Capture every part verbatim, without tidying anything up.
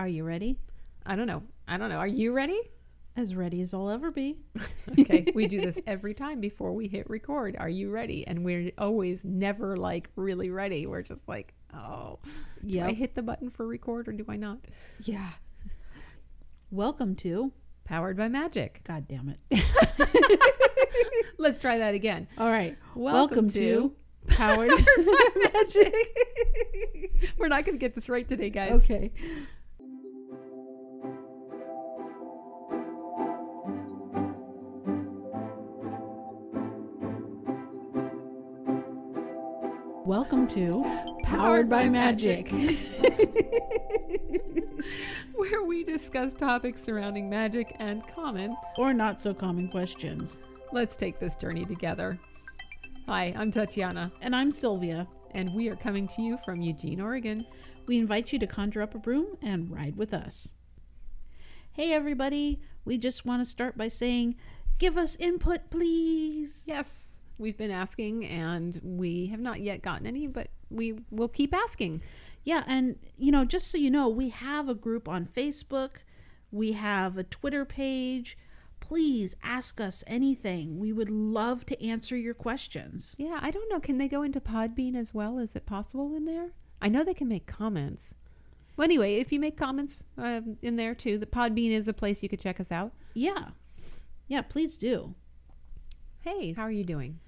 Are you ready? I don't know. I don't know. Are you ready? As ready as I'll ever be. Okay. We do this every time before we hit record. Are you ready? And we're always never like really ready. We're just like, oh, yep. Do I hit the button for record or do I not? Yeah. Welcome to Powered by Magic. God damn it. Let's try that again. All right. Welcome, Welcome to, to Powered by Magic. We're not going to get this right today, guys. Okay. Welcome to Powered, Powered by, by Magic, Magic. Where we discuss topics surrounding magic and common or not so common questions. Let's take this journey together. Hi, I'm Tatiana. And I'm Sylvia. And we are coming to you from Eugene, Oregon. We invite you to conjure up a broom and ride with us. Hey everybody, we just want to start by saying, give us input please. Yes. We've been asking and we have not yet gotten any, but we will keep asking. Yeah. And, you know, just so you know, we have a group on Facebook. We have a Twitter page. Please ask us anything. We would love to answer your questions. Yeah. I don't know. Can they go into Podbean as well? Is it possible in there? I know they can make comments. Well, anyway, if you make comments uh, in there too, the Podbean is a place you could check us out. Yeah. Yeah. Please do. Hey, how are you doing?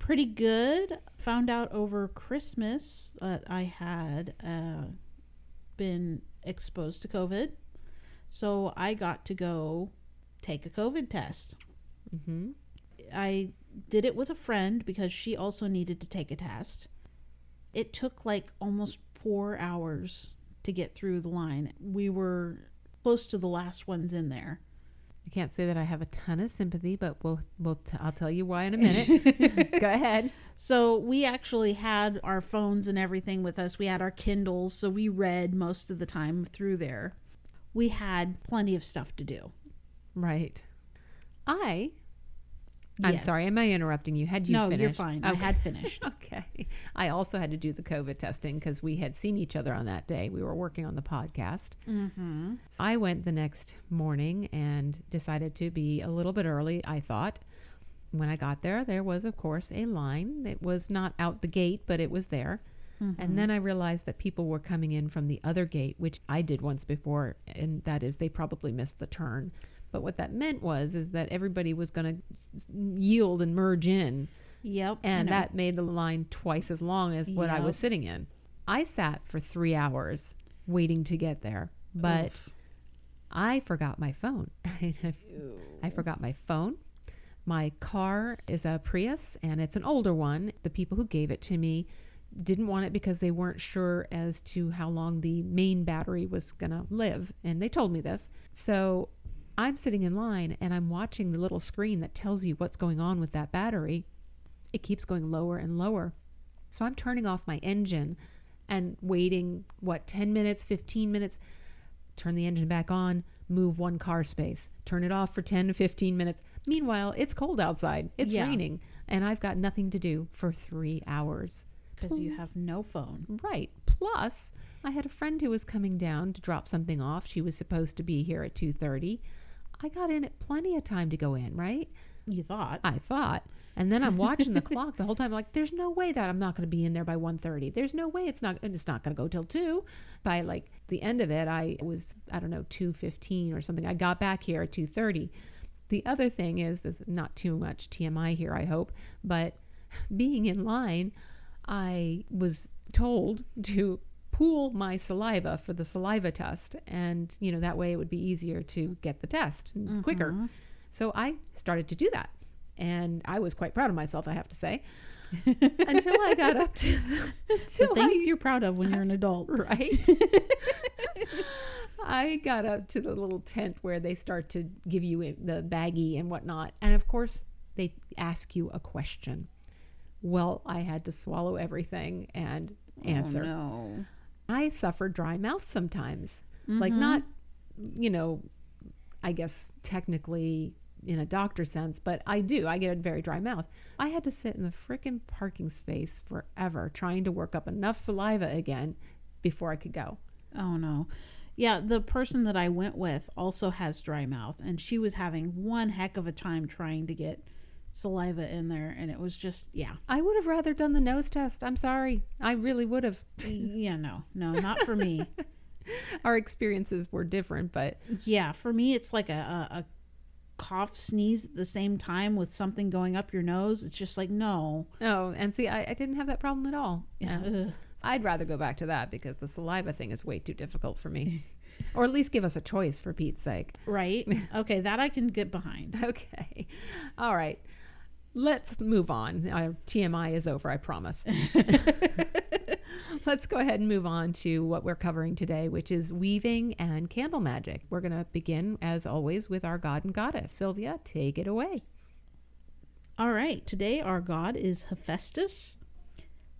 Pretty good. Found out over Christmas that I had uh, been exposed to COVID. So I got to go take a COVID test. Mm-hmm. I did it with a friend because she also needed to take a test. It took like almost four hours to get through the line. We were close to the last ones in there. I can't say that I have a ton of sympathy, but we'll, we'll t- I'll tell you why in a minute. Go ahead. So we actually had our phones and everything with us. We had our Kindles, so we read most of the time through there. We had plenty of stuff to do. Right. I, I'm yes. sorry, am I interrupting you? Had you no, finished? No, you're fine. Okay. I had finished. Okay. I also had to do the COVID testing because we had seen each other on that day. We were working on the podcast. Mm-hmm. So I went the next morning and decided to be a little bit early, I thought. When I got there, there was, of course, a line. It was not out the gate, but it was there. Mm-hmm. And then I realized that people were coming in from the other gate, which I did once before, and that is they probably missed the turn. But what that meant was, is that everybody was going to yield and merge in. Yep. And you know. That made the line twice as long as what yep. I was sitting in. I sat for three hours waiting to get there, but Oof. I forgot my phone. I forgot my phone. My car is a Prius and it's an older one. The people who gave it to me didn't want it because they weren't sure as to how long the main battery was going to live. And they told me this. So I'm sitting in line and I'm watching the little screen that tells you what's going on with that battery. It keeps going lower and lower. So I'm turning off my engine and waiting, what, ten minutes, fifteen minutes, turn the engine back on, move one car space, turn it off for ten to fifteen minutes. Meanwhile, it's cold outside. It's yeah. raining and I've got nothing to do for three hours. Because you have no phone. Right. Plus, I had a friend who was coming down to drop something off. She was supposed to be here at two thirty. I got in at plenty of time to go in, right? You thought. I thought. And then I'm watching the clock the whole time. I'm like, there's no way that I'm not going to be in there by one thirty. There's no way it's not it's not going to go till two. By like the end of it, I was, I don't know, two fifteen or something. I got back here at two thirty. The other thing is, there's not too much T M I here, I hope, but being in line, I was told to pool my saliva for the saliva test, and you know that way it would be easier to get the test and mm-hmm. quicker. So I started to do that, and I was quite proud of myself, I have to say. Until I got up to the, until the things I, you're proud of when you're an adult, right? I got up to the little tent where they start to give you the baggie and whatnot, and of course they ask you a question. Well, I had to swallow everything and answer. Oh, no. I suffer dry mouth sometimes, mm-hmm. like not, you know, I guess technically in a doctor sense, but I do. I get a very dry mouth. I had to sit in the frickin' parking space forever trying to work up enough saliva again before I could go. Oh, no. Yeah, the person that I went with also has dry mouth, and she was having one heck of a time trying to get saliva in there, and it was just, yeah. I would have rather done the nose test. I'm sorry. I really would have. Yeah, no. No, not for me. Our experiences were different, but... Yeah, for me, it's like a, a, a cough, sneeze at the same time with something going up your nose. It's just like, no. Oh, and see, I, I didn't have that problem at all. Yeah. Ugh. I'd rather go back to that because the saliva thing is way too difficult for me. Or at least give us a choice, for Pete's sake. Right. Okay, that I can get behind. Okay. All right. Let's move on. Our T M I is over, I promise. Let's go ahead and move on to what we're covering today, which is weaving and candle magic. We're going to begin, as always, with our god and goddess. Sylvia, take it away. All right. Today, our god is Hephaestus.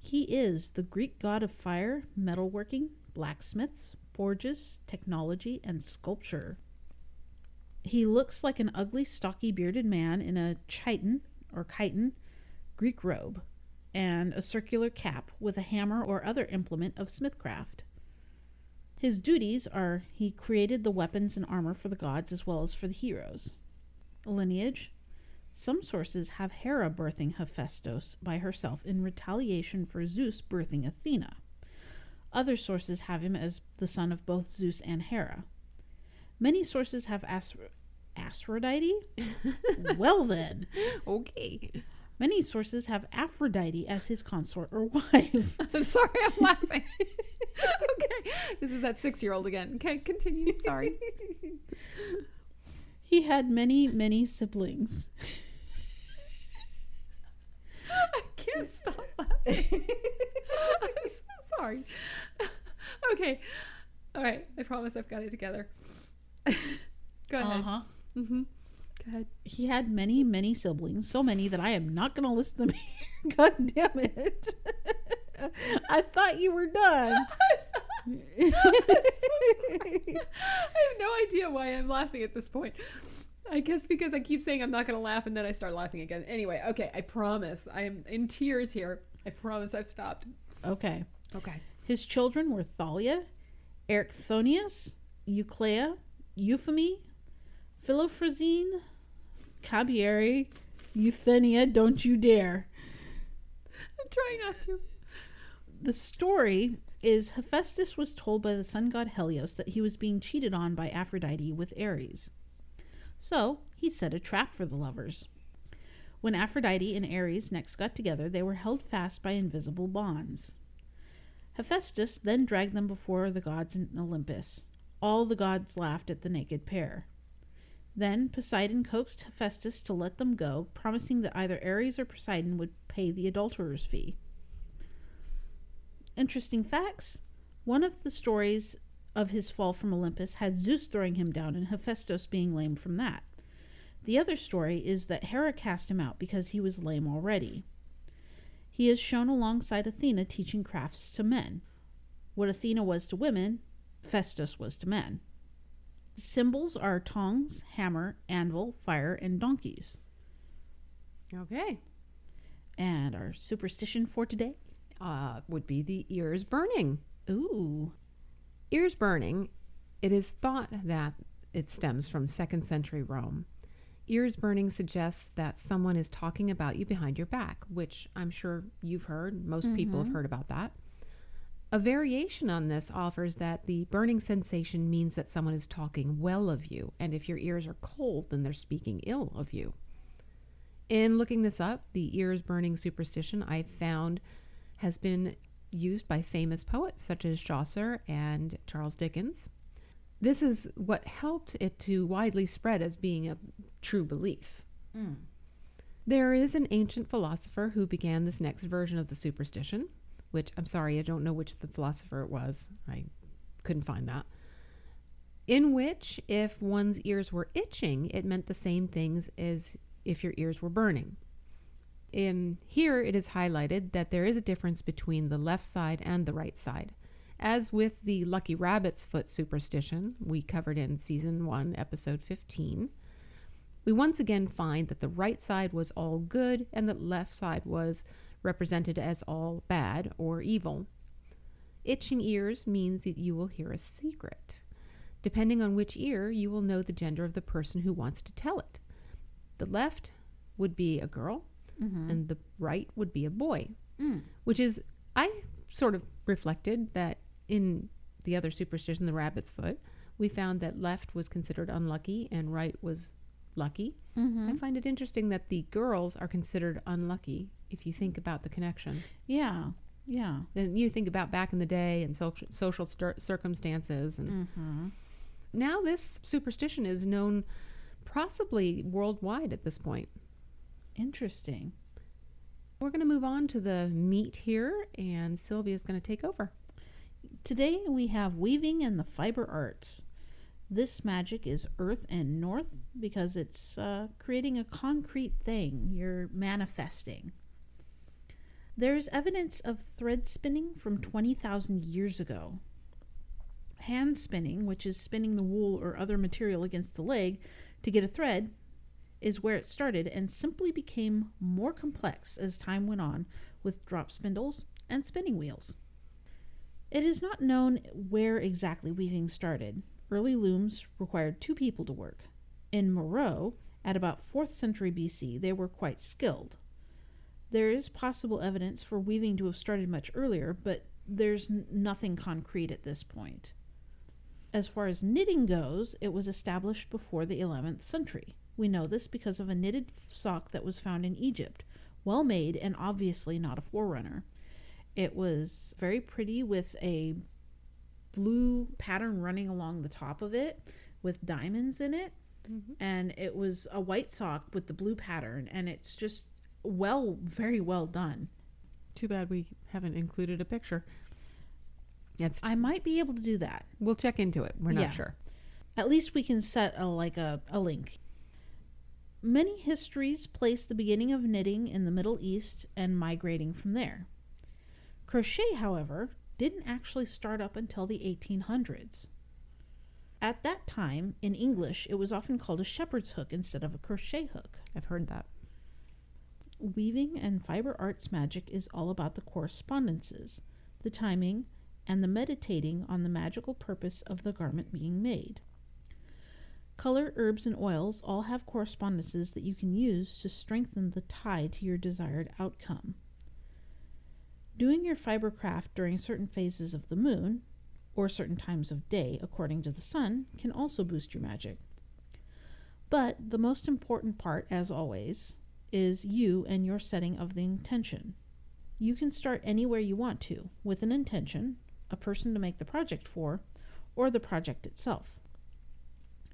He is the Greek god of fire, metalworking, blacksmiths, forges, technology, and sculpture. He looks like an ugly, stocky, bearded man in a chiton or chiton Greek robe and a circular cap with a hammer or other implement of smithcraft. His duties are he created the weapons and armor for the gods as well as for the heroes. Lineage. Some sources have Hera birthing Hephaestus by herself in retaliation for Zeus birthing Athena. Other sources have him as the son of both Zeus and Hera. Many sources have As- Aphrodite? Well then. Okay. Many sources have Aphrodite as his consort or wife. I'm sorry, I'm laughing. Okay. This is that six-year-old again. Okay, continue. Sorry. He had many, many siblings. I can't stop laughing. I'm so sorry. Okay. All right. I promise I've got it together. Go ahead. Uh-huh. Mm-hmm. Go ahead. He had many, many siblings. So many that I am not going to list them here. God damn it. I thought you were done. I'm so sorry. I have no idea why I'm laughing at this point. I guess because I keep saying I'm not going to laugh and then I start laughing again. Anyway, okay, I promise. I am in tears here. I promise I've stopped. Okay. Okay. His children were Thalia, Ericthonius, Euclea, Euphemy, Philophrasine, Cabieri, Euthenia, don't you dare. I'm trying not to. The story is Hephaestus was told by the sun god Helios that he was being cheated on by Aphrodite with Ares. So he set a trap for the lovers. When Aphrodite and Ares next got together, they were held fast by invisible bonds. Hephaestus then dragged them before the gods in Olympus. All the gods laughed at the naked pair. Then Poseidon coaxed Hephaestus to let them go, promising that either Ares or Poseidon would pay the adulterer's fee. Interesting facts. One of the stories of his fall from Olympus had Zeus throwing him down and Hephaestus being lame from that. The other story is that Hera cast him out because he was lame already. He is shown alongside Athena teaching crafts to men. What Athena was to women, Hephaestus was to men. The symbols are tongs, hammer, anvil, fire, and donkeys. Okay. And our superstition for today? Uh, would be the ears burning. Ooh. Ears burning. It is thought that it stems from second century Rome. Ears burning suggests that someone is talking about you behind your back, which I'm sure you've heard. Most mm-hmm. people have heard about that. A variation on this offers that the burning sensation means that someone is talking well of you, and if your ears are cold, then they're speaking ill of you. In looking this up, the ears burning superstition I found has been used by famous poets such as Chaucer and Charles Dickens. This is what helped it to widely spread as being a true belief. Mm. There is an ancient philosopher who began this next version of the superstition, which I'm sorry, I don't know which the philosopher it was. I couldn't find that. In which, if one's ears were itching, it meant the same things as if your ears were burning. In here, it is highlighted that there is a difference between the left side and the right side. As with the lucky rabbit's foot superstition we covered in season one, episode fifteen, we once again find that the right side was all good and the left side was represented as all bad or evil. Itching ears means that you will hear a secret. Depending on which ear, you will know the gender of the person who wants to tell it. The left would be a girl, mm-hmm. and the right would be a boy, mm. which is, I sort of reflected that in the other superstition, the rabbit's foot, we found that left was considered unlucky and right was lucky. Mm-hmm. I find it interesting that the girls are considered unlucky if you think about the connection. Yeah, yeah. And you think about back in the day and so- social stir- circumstances. And mm-hmm. now this superstition is known possibly worldwide at this point. Interesting. We're going to move on to the meat here, and Sylvia's going to take over. Today we have weaving and the fiber arts. This magic is earth and north because it's uh, creating a concrete thing. You're manifesting. There's evidence of thread spinning from twenty thousand years ago. Hand spinning, which is spinning the wool or other material against the leg to get a thread, is where it started and simply became more complex as time went on with drop spindles and spinning wheels. It is not known where exactly weaving started. Early looms required two people to work. In Moreau, at about fourth century B C, they were quite skilled. There is possible evidence for weaving to have started much earlier, but there's n- nothing concrete at this point. As far as knitting goes, it was established before the eleventh century. We know this because of a knitted sock that was found in Egypt, well made and obviously not a forerunner. It was very pretty with a blue pattern running along the top of it with diamonds in it. Mm-hmm. And it was a white sock with the blue pattern, and it's just well, very well done. Too bad we haven't included a picture. That's I might be able to do that. We'll check into it. We're not yeah. sure. At least we can set a like a, a link. Many histories place the beginning of knitting in the Middle East and migrating from there. Crochet, however, didn't actually start up until the eighteen hundreds. At that time, in English, it was often called a shepherd's hook instead of a crochet hook. I've heard that. Weaving and fiber arts magic is all about the correspondences, the timing, and the meditating on the magical purpose of the garment being made. Color, herbs, and oils all have correspondences that you can use to strengthen the tie to your desired outcome. Doing your fiber craft during certain phases of the moon, or certain times of day according to the sun, can also boost your magic. But the most important part, as always, is you and your setting of the intention. You can start anywhere you want to, with an intention, a person to make the project for, or the project itself.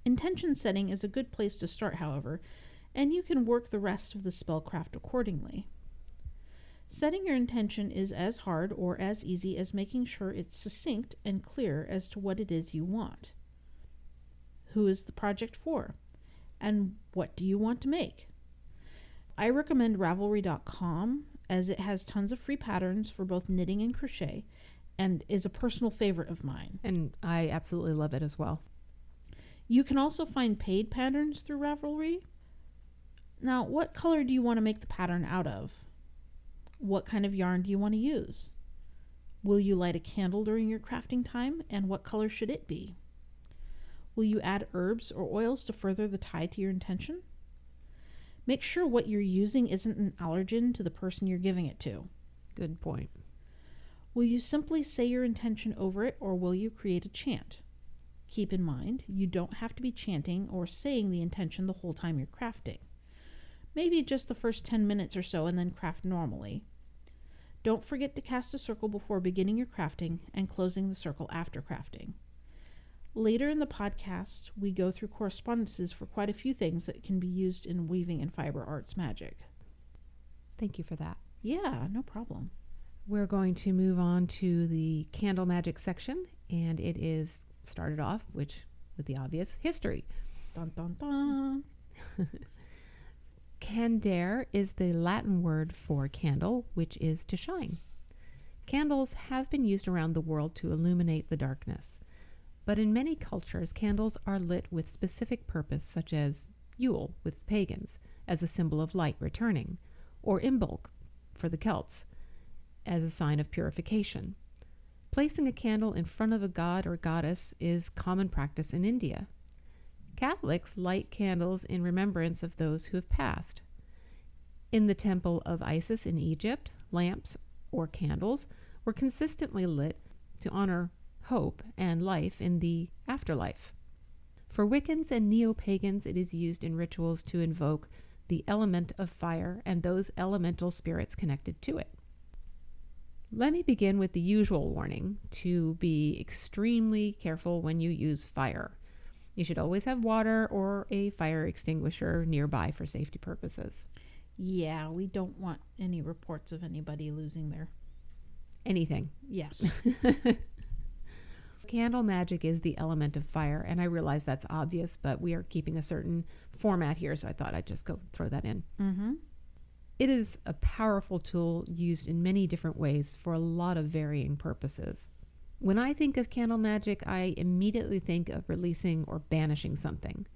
Intention setting is a good place to start, however, and you can work the rest of the spellcraft accordingly. Setting your intention is as hard or as easy as making sure it's succinct and clear as to what it is you want. Who is the project for? And what do you want to make? I recommend Ravelry dot com as it has tons of free patterns for both knitting and crochet and is a personal favorite of mine. And I absolutely love it as well. You can also find paid patterns through Ravelry. Now, what color do you want to make the pattern out of? What kind of yarn do you want to use? Will you light a candle during your crafting time, and what color should it be? Will you add herbs or oils to further the tie to your intention? Make sure what you're using isn't an allergen to the person you're giving it to. Good point. Will you simply say your intention over it, or will you create a chant? Keep in mind, you don't have to be chanting or saying the intention the whole time you're crafting. Maybe just the first ten minutes or so, and then craft normally. Don't forget to cast a circle before beginning your crafting and closing the circle after crafting. Later in the podcast, we go through correspondences for quite a few things that can be used in weaving and fiber arts magic. Thank you for that. Yeah, no problem. We're going to move on to the candle magic section, and it is started off, which with the obvious history. Dun dun dun. Candere is the Latin word for candle, which is to shine. Candles have been used around the world to illuminate the darkness, but in many cultures, candles are lit with specific purpose, such as Yule with pagans, as a symbol of light returning, or Imbolc for the Celts, as a sign of purification. Placing a candle in front of a god or goddess is common practice in India. Catholics light candles in remembrance of those who have passed. In the temple of Isis in Egypt, lamps or candles were consistently lit to honor hope and life in the afterlife. For Wiccans and neo-pagans, it is used in rituals to invoke the element of fire and those elemental spirits connected to it. Let me begin with the usual warning to be extremely careful when you use fire. You should always have water or a fire extinguisher nearby for safety purposes. Yeah, we don't want any reports of anybody losing their... anything. Yes. Candle magic is the element of fire, and I realize that's obvious, but we are keeping a certain format here, so I thought I'd just go throw that in. Mm-hmm. It is a powerful tool used in many different ways for a lot of varying purposes. When I think of candle magic, I immediately think of releasing or banishing something.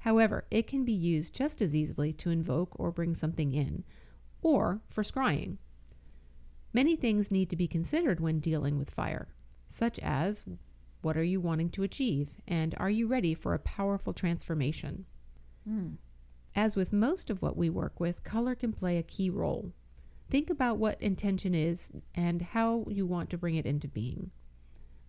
However, it can be used just as easily to invoke or bring something in, or for scrying. Many things need to be considered when dealing with fire, such as what are you wanting to achieve, and are you ready for a powerful transformation? Mm. As with most of what we work with, color can play a key role. Think about what intention is and how you want to bring it into being.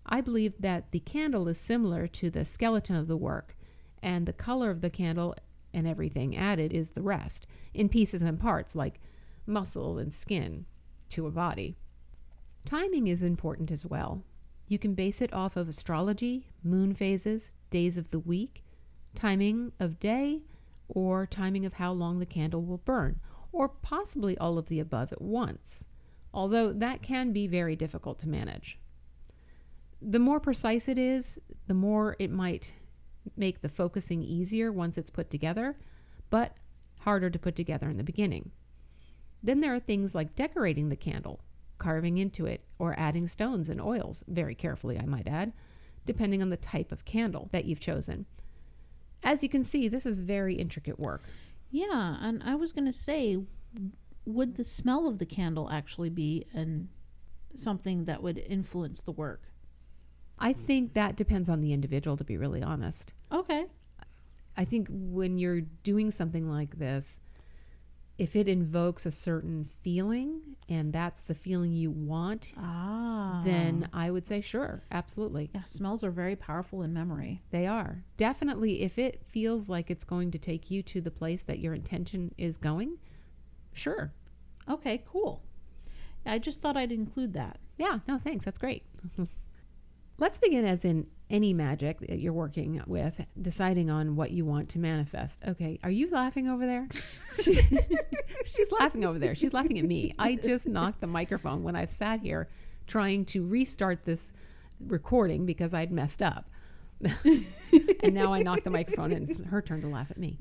I believe that the candle is similar to the skeleton of the work, and the color of the candle and everything added is the rest, in pieces and parts like muscle and skin, to a body. Timing is important as well. You can base it off of astrology, moon phases, days of the week, timing of day, or timing of how long the candle will burn, or possibly all of the above at once, although that can be very difficult to manage. The more precise it is, the more it might make the focusing easier once it's put together, but harder to put together in the beginning. Then there are things like decorating the candle, carving into it, or adding stones and oils, very carefully I might add, depending on the type of candle that you've chosen. As you can see, this is very intricate work. Yeah, and I was going to say, would the smell of the candle actually be an, something that would influence the work? I think that depends on the individual, to be really honest. Okay. I think when you're doing something like this, if it invokes a certain feeling and that's the feeling you want, ah. then I would say sure, absolutely. Yeah, smells are very powerful in memory. They are. Definitely, if it feels like it's going to take you to the place that your intention is going, sure. Okay, cool. I just thought I'd include that. Yeah, no, thanks. That's great. Let's begin as in any magic that you're working with, deciding on what you want to manifest. Okay, are you laughing over there? she, she's laughing over there. She's laughing at me. I just knocked the microphone when I've sat here trying to restart this recording because I'd messed up. And now I knocked the microphone and it's her turn to laugh at me.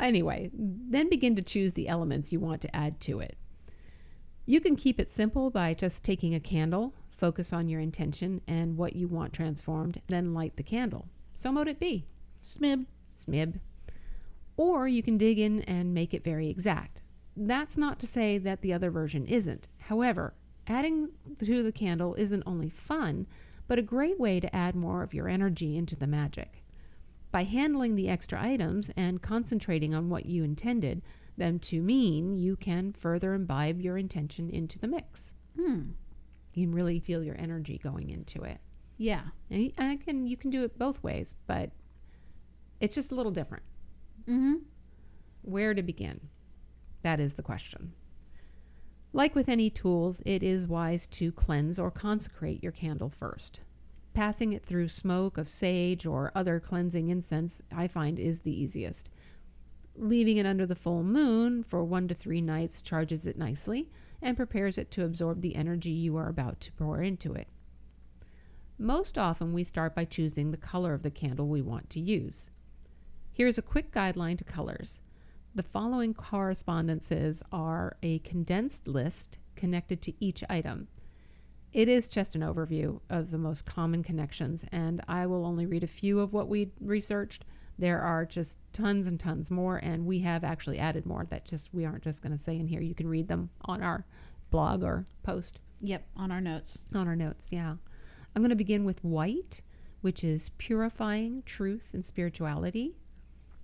Anyway, then begin to choose the elements you want to add to it. You can keep it simple by just taking a candle, focus on your intention and what you want transformed, then light the candle. So mote it be. Smib. Smib. Or you can dig in and make it very exact. That's not to say that the other version isn't. However, adding to the candle isn't only fun, but a great way to add more of your energy into the magic. By handling the extra items and concentrating on what you intended them to mean, you can further imbibe your intention into the mix. Hmm. You can really feel your energy going into it. Yeah. And I can, you can do it both ways, but it's just a little different. Mm-hmm. Where to begin? That is the question. Like with any tools, it is wise to cleanse or consecrate your candle first. Passing it through smoke of sage or other cleansing incense, I find, is the easiest. Leaving it under the full moon for one to three nights charges it nicely and prepares it to absorb the energy you are about to pour into it. Most often we start by choosing the color of the candle we want to use. Here's a quick guideline to colors. The following correspondences are a condensed list connected to each item. It is just an overview of the most common connections, and I will only read a few of what we researched. There are just tons and tons more, and we have actually added more that just we aren't just going to say in here. You can read them on our blog or post. Yep, on our notes. On our notes, yeah. I'm going to begin with white, which is purifying, truth, and spirituality.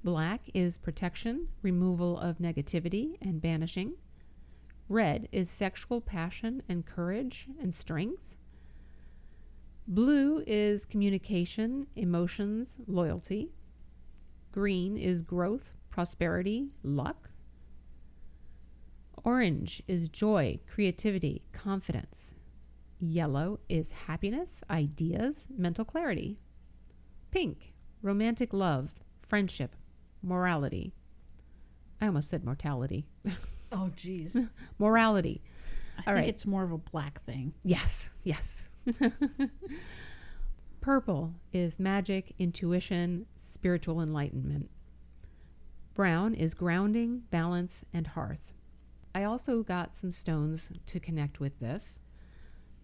Black is protection, removal of negativity, and banishing. Red is sexual passion and courage and strength. Blue is communication, emotions, loyalty. Green is growth, prosperity, luck. Orange is joy, creativity, confidence. Yellow is happiness, ideas, mental clarity. Pink, romantic love, friendship, morality. I almost said mortality. Oh, geez. Morality. I All think right. It's more of a black thing. Yes, yes. Purple is magic, intuition, spiritual enlightenment. Brown is grounding, balance, and hearth. I also got some stones to connect with this,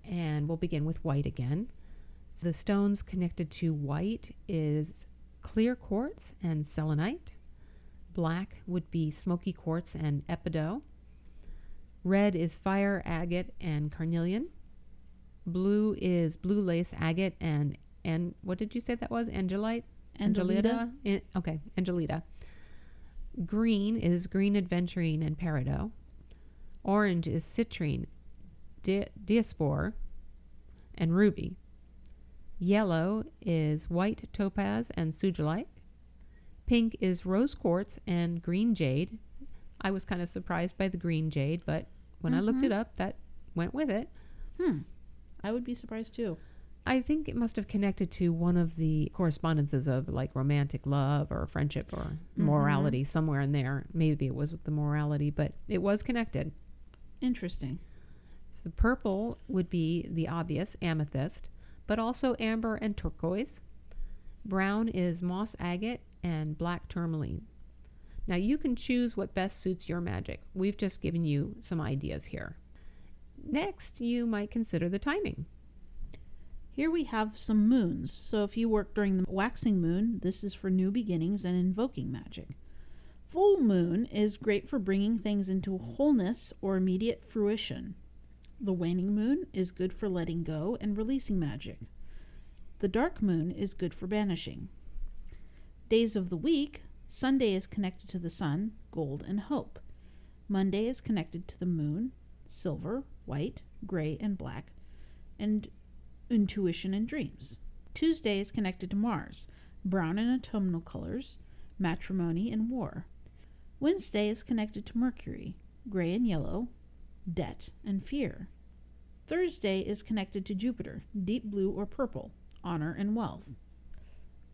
and we'll begin with white again. The stones connected to white is clear quartz and selenite. Black would be smoky quartz and epidote. Red is fire, agate, and carnelian. Blue is blue lace, agate, and, and what did you say that was? Angelite? Angelita? Angelita. I, okay, Angelita. Green is green aventurine and peridot. Orange is citrine, di- diaspor, and ruby. Yellow is white topaz and sugilite. Pink is rose quartz and green jade. I was kind of surprised by the green jade, but when mm-hmm. I looked it up, that went with it. Hmm. I would be surprised too. I think it must have connected to one of the correspondences of like romantic love or friendship or mm-hmm. morality somewhere in there. Maybe it was with the morality, but it was connected. Interesting. So purple would be the obvious amethyst, but also amber and turquoise. Brown is moss agate and black tourmaline. Now you can choose what best suits your magic. We've just given you some ideas here. Next, you might consider the timing. Here we have some moons. So if you work during the waxing moon, this is for new beginnings and invoking magic. Full moon is great for bringing things into wholeness or immediate fruition. The waning moon is good for letting go and releasing magic. The dark moon is good for banishing. Days of the week, Sunday is connected to the sun, gold, and hope. Monday is connected to the moon, silver, white, gray, and black, and intuition and dreams. Tuesday is connected to Mars, brown and autumnal colors, matrimony, and war. Wednesday is connected to Mercury, gray and yellow, debt, and fear. Thursday is connected to Jupiter, deep blue or purple, honor and wealth.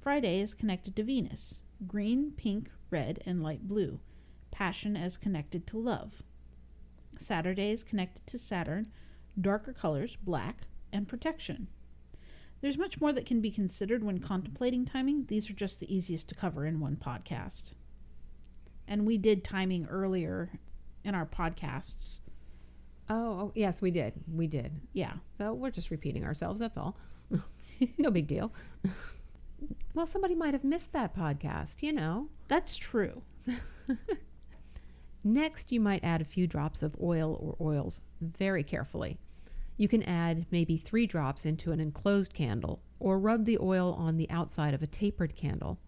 Friday is connected to Venus, green, pink, red, and light blue. Passion is connected to love. Saturday is connected to Saturn, darker colors, black, and protection. There's much more that can be considered when contemplating timing. These are just the easiest to cover in one podcast. And we did timing earlier in our podcasts. Oh, yes, we did. We did. Yeah. So we're just repeating ourselves, that's all. No big deal. Well, somebody might have missed that podcast, you know. That's true. Next, you might add a few drops of oil or oils very carefully. You can add maybe three drops into an enclosed candle or rub the oil on the outside of a tapered candle.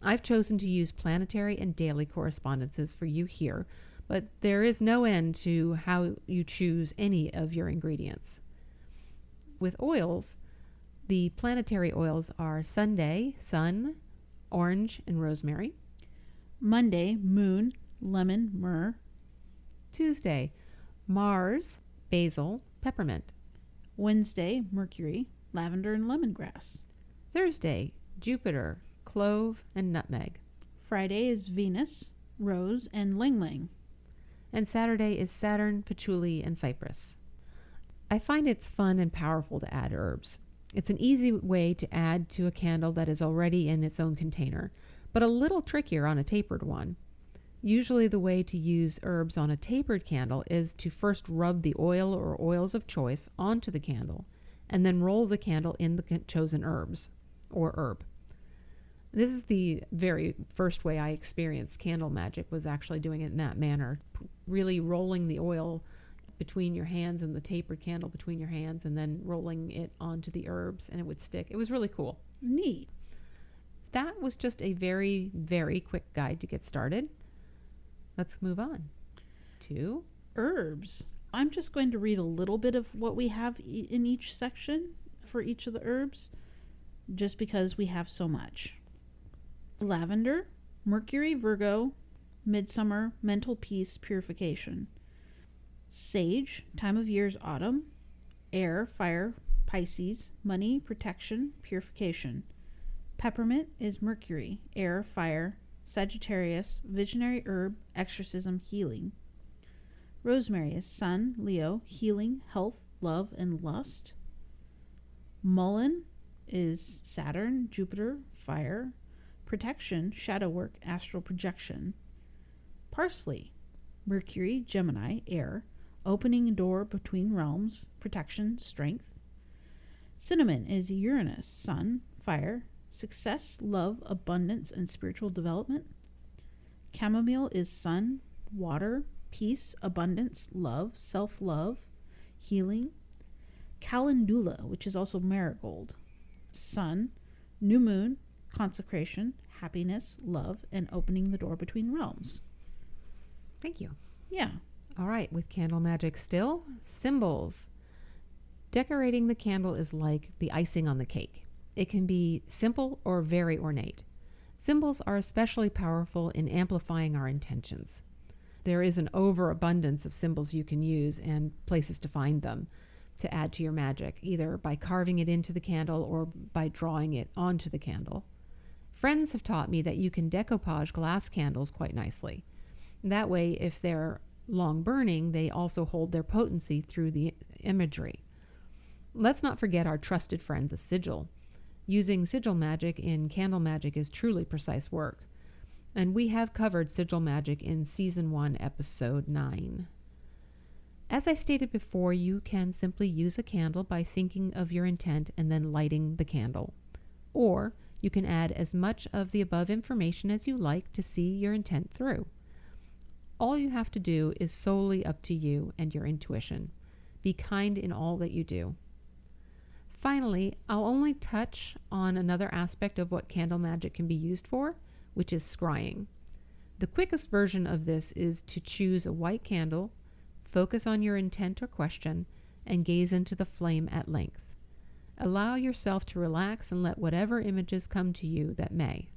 I've chosen to use planetary and daily correspondences for you here, but there is no end to how you choose any of your ingredients. With oils, the planetary oils are Sunday, sun, orange, and rosemary. Monday, moon, lemon, myrrh. Tuesday, Mars, basil, peppermint. Wednesday, Mercury, lavender, and lemongrass. Thursday, Jupiter, clove, and nutmeg. Friday is Venus, rose, and ling-ling. And Saturday is Saturn, patchouli, and cypress. I find it's fun and powerful to add herbs. It's an easy way to add to a candle that is already in its own container, but a little trickier on a tapered one. Usually the way to use herbs on a tapered candle is to first rub the oil or oils of choice onto the candle, and then roll the candle in the chosen herbs or herb. This is the very first way I experienced candle magic, was actually doing it in that manner, really rolling the oil between your hands and the tapered candle between your hands and then rolling it onto the herbs, and it would stick. It was really cool. Neat. That was just a very, very quick guide to get started. Let's move on to herbs. I'm just going to read a little bit of what we have e- in each section for each of the herbs, just because we have so much. Lavender, Mercury, Virgo, midsummer, mental peace, purification. Sage, time of year is autumn. Air, fire, Pisces, money, protection, purification. Peppermint is Mercury, air, fire, Sagittarius, visionary herb, exorcism, healing. Rosemary is sun, Leo, healing, health, love, and lust. Mullein is Saturn, Jupiter, fire, protection, shadow work, astral projection. Parsley, Mercury, Gemini, air, opening a door between realms, protection, strength. Cinnamon is Uranus, sun, fire, success, love, abundance, and spiritual development. Chamomile is sun, water, peace, abundance, love, self-love, healing. Calendula, which is also marigold, sun, new moon, consecration, happiness, love, and opening the door between realms. Thank you. Yeah. All right, with candle magic still, symbols. Decorating the candle is like the icing on the cake. It can be simple or very ornate. Symbols are especially powerful in amplifying our intentions. There is an overabundance of symbols you can use and places to find them to add to your magic, either by carving it into the candle or by drawing it onto the candle. Friends have taught me that you can decoupage glass candles quite nicely. That way, if they're long burning, they also hold their potency through the imagery. Let's not forget our trusted friend, the sigil. Using sigil magic in candle magic is truly precise work. And we have covered sigil magic in season one, episode nine. As I stated before, you can simply use a candle by thinking of your intent and then lighting the candle. Or you can add as much of the above information as you like to see your intent through. All you have to do is solely up to you and your intuition. Be kind in all that you do. Finally, I'll only touch on another aspect of what candle magic can be used for, which is scrying. The quickest version of this is to choose a white candle, focus on your intent or question, and gaze into the flame at length. Allow yourself to relax and let whatever images come to you that may.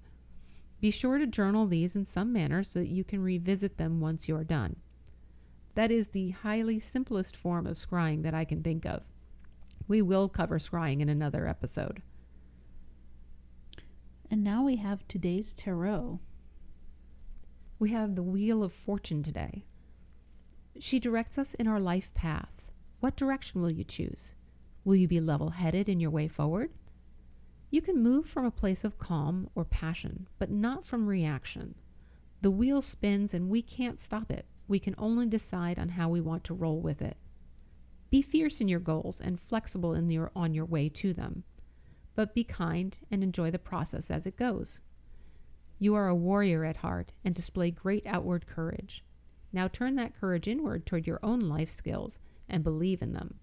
Be sure to journal these in some manner so that you can revisit them once you're done. That is the highly simplest form of scrying that I can think of. We will cover scrying in another episode. And now we have today's tarot. We have the Wheel of Fortune today. She directs us in our life path. What direction will you choose? Will you be level-headed in your way forward? You can move from a place of calm or passion, but not from reaction. The wheel spins and we can't stop it. We can only decide on how we want to roll with it. Be fierce in your goals and flexible in your, on your way to them, but be kind and enjoy the process as it goes. You are a warrior at heart and display great outward courage. Now turn that courage inward toward your own life skills and believe in them.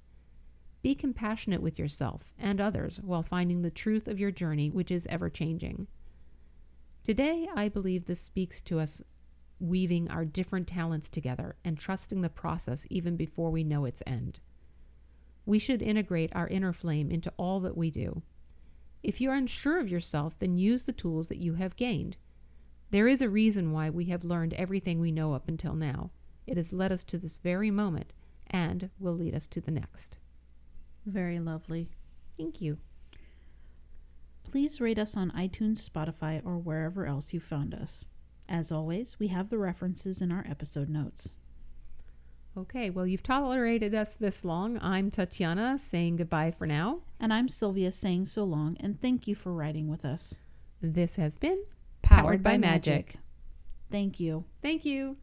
Be compassionate with yourself and others while finding the truth of your journey, which is ever-changing. Today, I believe this speaks to us weaving our different talents together and trusting the process even before we know its end. We should integrate our inner flame into all that we do. If you are unsure of yourself, then use the tools that you have gained. There is a reason why we have learned everything we know up until now. It has led us to this very moment and will lead us to the next. Very lovely. Thank you. Please rate us on iTunes, Spotify, or wherever else you found us. As always, we have the references in our episode notes. Okay, well, you've tolerated us this long. I'm Tatiana saying goodbye for now. And I'm Sylvia saying so long, and thank you for riding with us. This has been Powered by Magic. Thank you. Thank you.